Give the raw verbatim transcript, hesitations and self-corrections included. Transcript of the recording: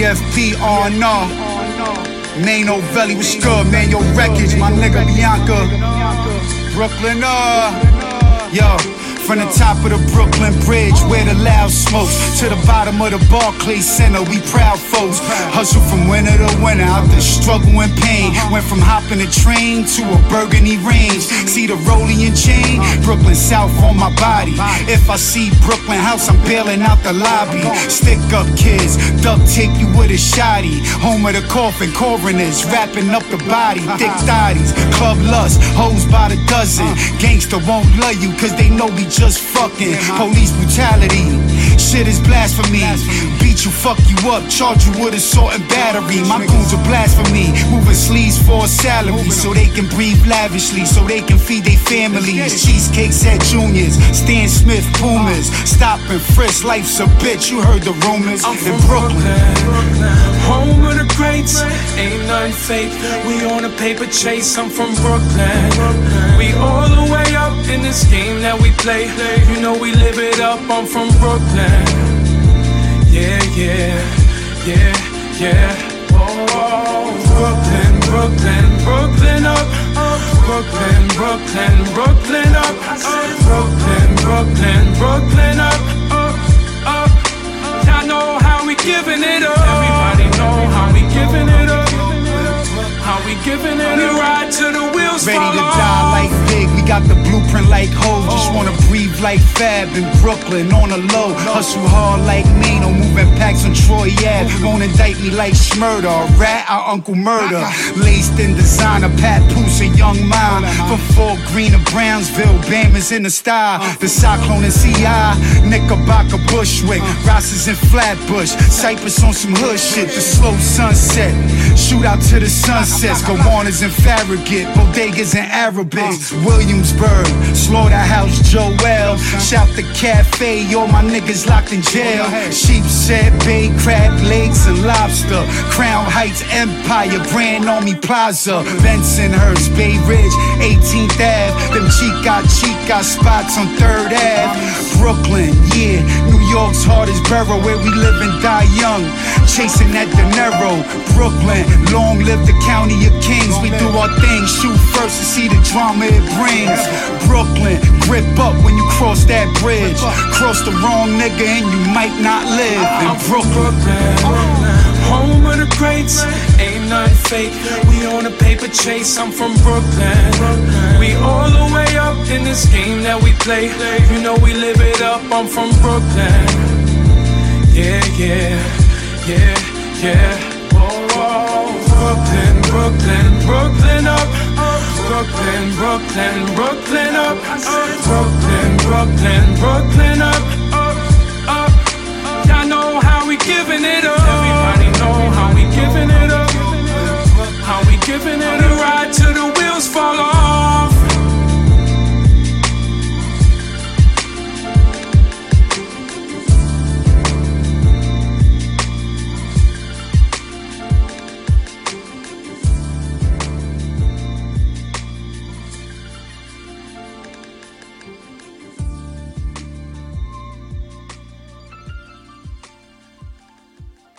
B F P on no Nano Velly, what's good, man? Your wreckage, my nigga Bianca. Brooklyn, uh, yo. From the top of the Brooklyn Bridge, where the loud smokes, to the bottom of the Barclays Center, we proud folks. Hustle from winter to winter, out the struggle and pain. Went from hopping a train to a burgundy range. See the rolling and chain, Brooklyn South on my body. If I see Brooklyn House, I'm bailing out the lobby. Stick up kids, duct tape you with a shotty. Home of the coffin, coroners, wrapping up the body. Thick thotties, club lust, hoes by the dozen. Gangsta won't love you, cause they know we just fucking. Police brutality, shit is blasphemy. Beat you, fuck you up, charge you with assault and battery. My goons are blasphemy, moving sleeves for a salary, so they can breathe lavishly, so they can feed their families. Cheesecakes at Juniors, Stan Smith, Pumas. Stop and frisk, life's a bitch, you heard the rumors. I'm from in Brooklyn, Brooklyn, home of the greats, ain't nothing fake, we on a paper chase. I'm from Brooklyn, we all the way up in this game that we play. You know we live it up, I'm from Brooklyn. Yeah, yeah, yeah, yeah. Oh, Brooklyn, Brooklyn, Brooklyn up. Brooklyn, Brooklyn, Brooklyn up. Brooklyn, Brooklyn, Brooklyn up. Up, up. Y'all know how we giving it up. Everybody know how we giving it up. How we giving it a ride till the wheels fall off. Ready to die like big, we got the blueprint like ho. Just wanna breathe like Fab in Brooklyn on the low. Hustle hard like Nano, moving packs on Troy Ave. Gonna indict me like Schmurda, a rat, our Uncle Murder. Laced in designer, Pat Poose, a young mile. From Fort Greene to Brownsville, Bama's in the style. The Cyclone and C I, Knickerbocker, Bushwick. Rosses in Flatbush, Cypress on some hood shit. The slow sunset, shoot out to the sunset. Gowans and Farragut, bodegas and Arabics, Williamsburg, Slaughterhouse, Joel. Shout the cafe, all my niggas locked in jail. Sheep shed, bay crab, legs and lobster. Crown Heights, Empire, Grand Army Plaza. Bensonhurst, Bay Ridge, eighteenth avenue. Them Chica Chica spots on third avenue. Brooklyn, yeah, New York's hardest borough, where we live and die young, chasing that dinero. Brooklyn, long live the county of kings, we do our thing, shoot first and see the drama it brings. Brooklyn, grip up when you cross that bridge. Cross the wrong nigga and you might not live. In Brooklyn, home of the greats, ain't nothing fake, we on a paper chase. I'm from Brooklyn, we all the way up in this game that we play. You know we live it up, I'm from Brooklyn. Yeah, yeah, yeah, yeah. Brooklyn, Brooklyn, Brooklyn up. Brooklyn, Brooklyn, Brooklyn up.